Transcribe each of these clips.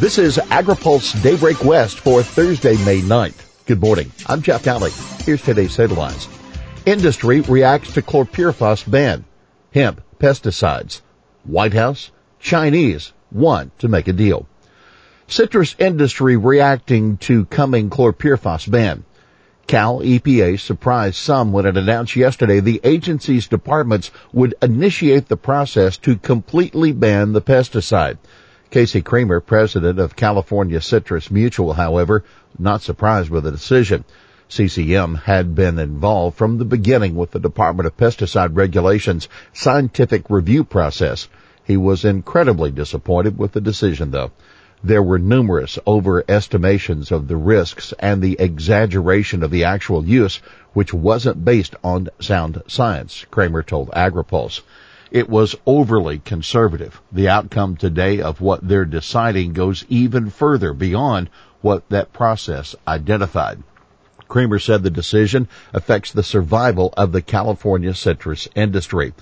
This is AgriPulse Daybreak West for Thursday, May 9th. Good morning. I'm Jeff Alley. Here's today's headlines. Industry reacts to chlorpyrifos ban. Hemp, pesticides. White House, Chinese want to make a deal. Citrus industry reacting to coming chlorpyrifos ban. Cal EPA surprised some when it announced yesterday the agency's departments would initiate the process to completely ban the pesticide. Casey Kramer, president of California Citrus Mutual, however, not surprised with the decision. CCM had been involved from the beginning with the Department of Pesticide Regulations scientific review process. He was incredibly disappointed with the decision, though. There were numerous overestimations of the risks and the exaggeration of the actual use, which wasn't based on sound science, Kramer told AgriPulse. It was overly conservative. The outcome today of what they're deciding goes even further beyond what that process identified. Kramer said the decision affects the survival of the California citrus industry.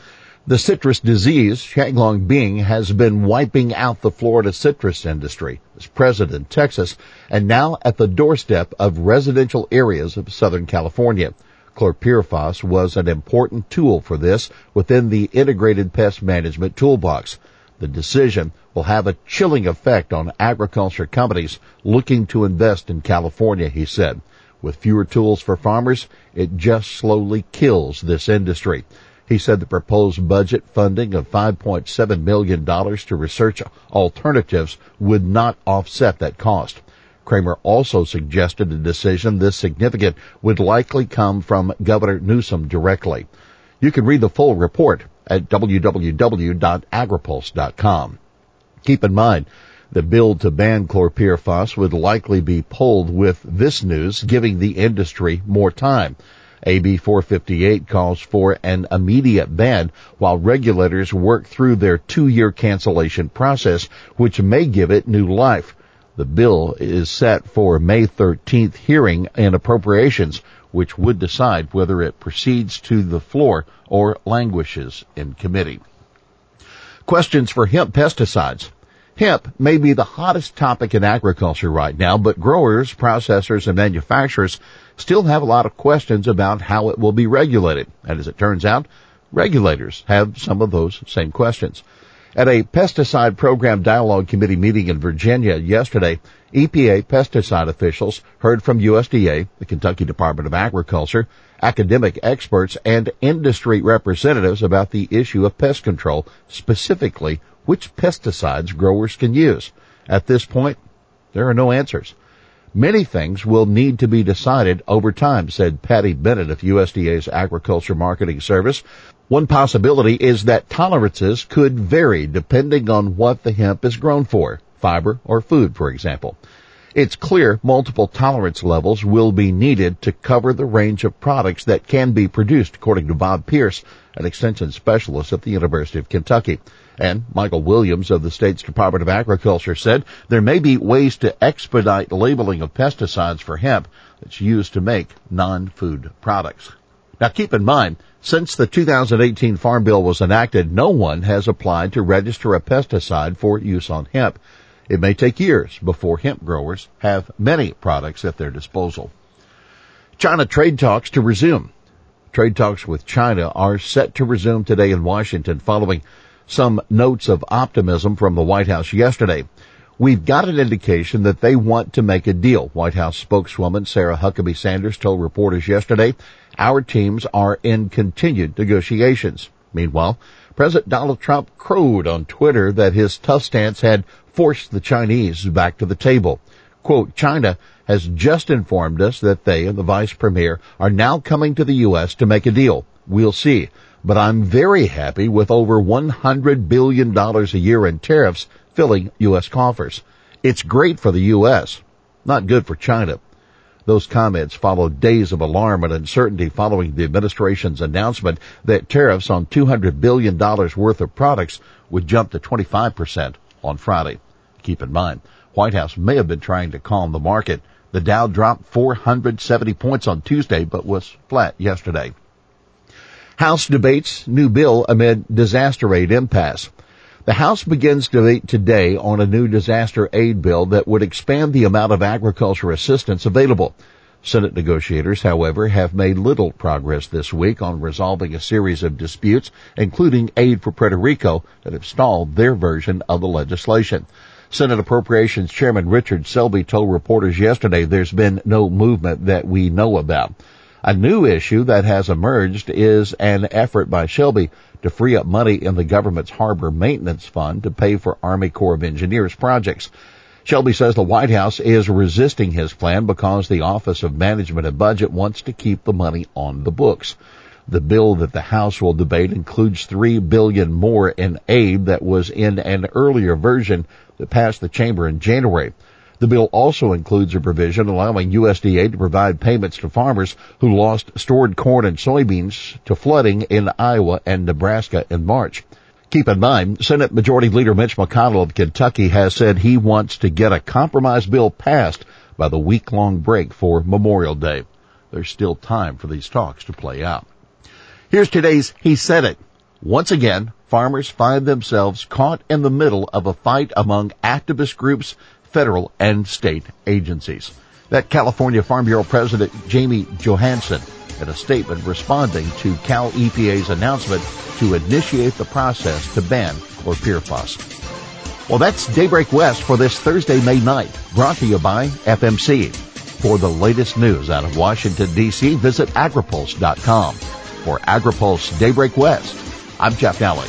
The citrus disease, Huanglongbing, has been wiping out the Florida citrus industry, is present in Texas, and now at the doorstep of residential areas of Southern California. Chlorpyrifos was an important tool for this within the integrated pest management toolbox. The decision will have a chilling effect on agriculture companies looking to invest in California, he said. With fewer tools for farmers, it just slowly kills this industry. He said the proposed budget funding of $5.7 million to research alternatives would not offset that cost. Kramer also suggested a decision this significant would likely come from Governor Newsom directly. You can read the full report at www.agripulse.com. Keep in mind, the bill to ban chlorpyrifos would likely be pulled with this news, giving the industry more time. AB 458 calls for an immediate ban while regulators work through their 2-year cancellation process, which may give it new life. The bill is set for a May 13th hearing in appropriations, which would decide whether it proceeds to the floor or languishes in committee. Questions for hemp pesticides. Hemp may be the hottest topic in agriculture right now, but growers, processors, and manufacturers still have a lot of questions about how it will be regulated. And as it turns out, regulators have some of those same questions. At a Pesticide Program Dialogue Committee meeting in Virginia yesterday, EPA pesticide officials heard from USDA, the Kentucky Department of Agriculture, academic experts, and industry representatives about the issue of pest control, specifically which pesticides growers can use. At this point, there are no answers. Many things will need to be decided over time, said Patty Bennett of USDA's Agriculture Marketing Service. One possibility is that tolerances could vary depending on what the hemp is grown for, fiber or food, for example. It's clear multiple tolerance levels will be needed to cover the range of products that can be produced, according to Bob Pierce, an extension specialist at the University of Kentucky. And Michael Williams of the state's Department of Agriculture said there may be ways to expedite labeling of pesticides for hemp that's used to make non-food products. Now keep in mind, since the 2018 Farm Bill was enacted, no one has applied to register a pesticide for use on hemp. It may take years before hemp growers have many products at their disposal. China trade talks to resume. Trade talks with China are set to resume today in Washington following some notes of optimism from the White House yesterday. We've got an indication that they want to make a deal, White House spokeswoman Sarah Huckabee Sanders told reporters yesterday. Our teams are in continued negotiations. Meanwhile, President Donald Trump crowed on Twitter that his tough stance had forced the Chinese back to the table. Quote, China has just informed us that they and the vice premier are now coming to the U.S. to make a deal. We'll see. But I'm very happy with over $100 billion a year in tariffs filling U.S. coffers. It's great for the U.S., not good for China. Those comments followed days of alarm and uncertainty following the administration's announcement that tariffs on $200 billion worth of products would jump to 25% on Friday. Keep in mind, White House may have been trying to calm the market. The Dow dropped 470 points on Tuesday, but was flat yesterday. House debates new bill amid disaster aid impasse. The House begins debate today on a new disaster aid bill that would expand the amount of agriculture assistance available. Senate negotiators, however, have made little progress this week on resolving a series of disputes, including aid for Puerto Rico, that have stalled their version of the legislation. Senate Appropriations Chairman Richard Shelby told reporters yesterday there's been no movement that we know about. A new issue that has emerged is an effort by Shelby to free up money in the government's Harbor Maintenance Fund to pay for Army Corps of Engineers projects. Shelby says the White House is resisting his plan because the Office of Management and Budget wants to keep the money on the books. The bill that the House will debate includes $3 billion more in aid that was in an earlier version that passed the chamber in January. The bill also includes a provision allowing USDA to provide payments to farmers who lost stored corn and soybeans to flooding in Iowa and Nebraska in March. Keep in mind, Senate Majority Leader Mitch McConnell of Kentucky has said he wants to get a compromise bill passed by the week-long break for Memorial Day. There's still time for these talks to play out. Here's today's He Said It. Once again, farmers find themselves caught in the middle of a fight among activist groups, federal and state agencies. That California Farm Bureau President Jamie Johansson in a statement responding to Cal EPA's announcement to initiate the process to ban chlorpyrifos. Well, that's Daybreak West for this Thursday, May 9th, brought to you by FMC. For the latest news out of Washington, D.C., visit agripulse.com. For AgriPulse Daybreak West, I'm Jeff Nally.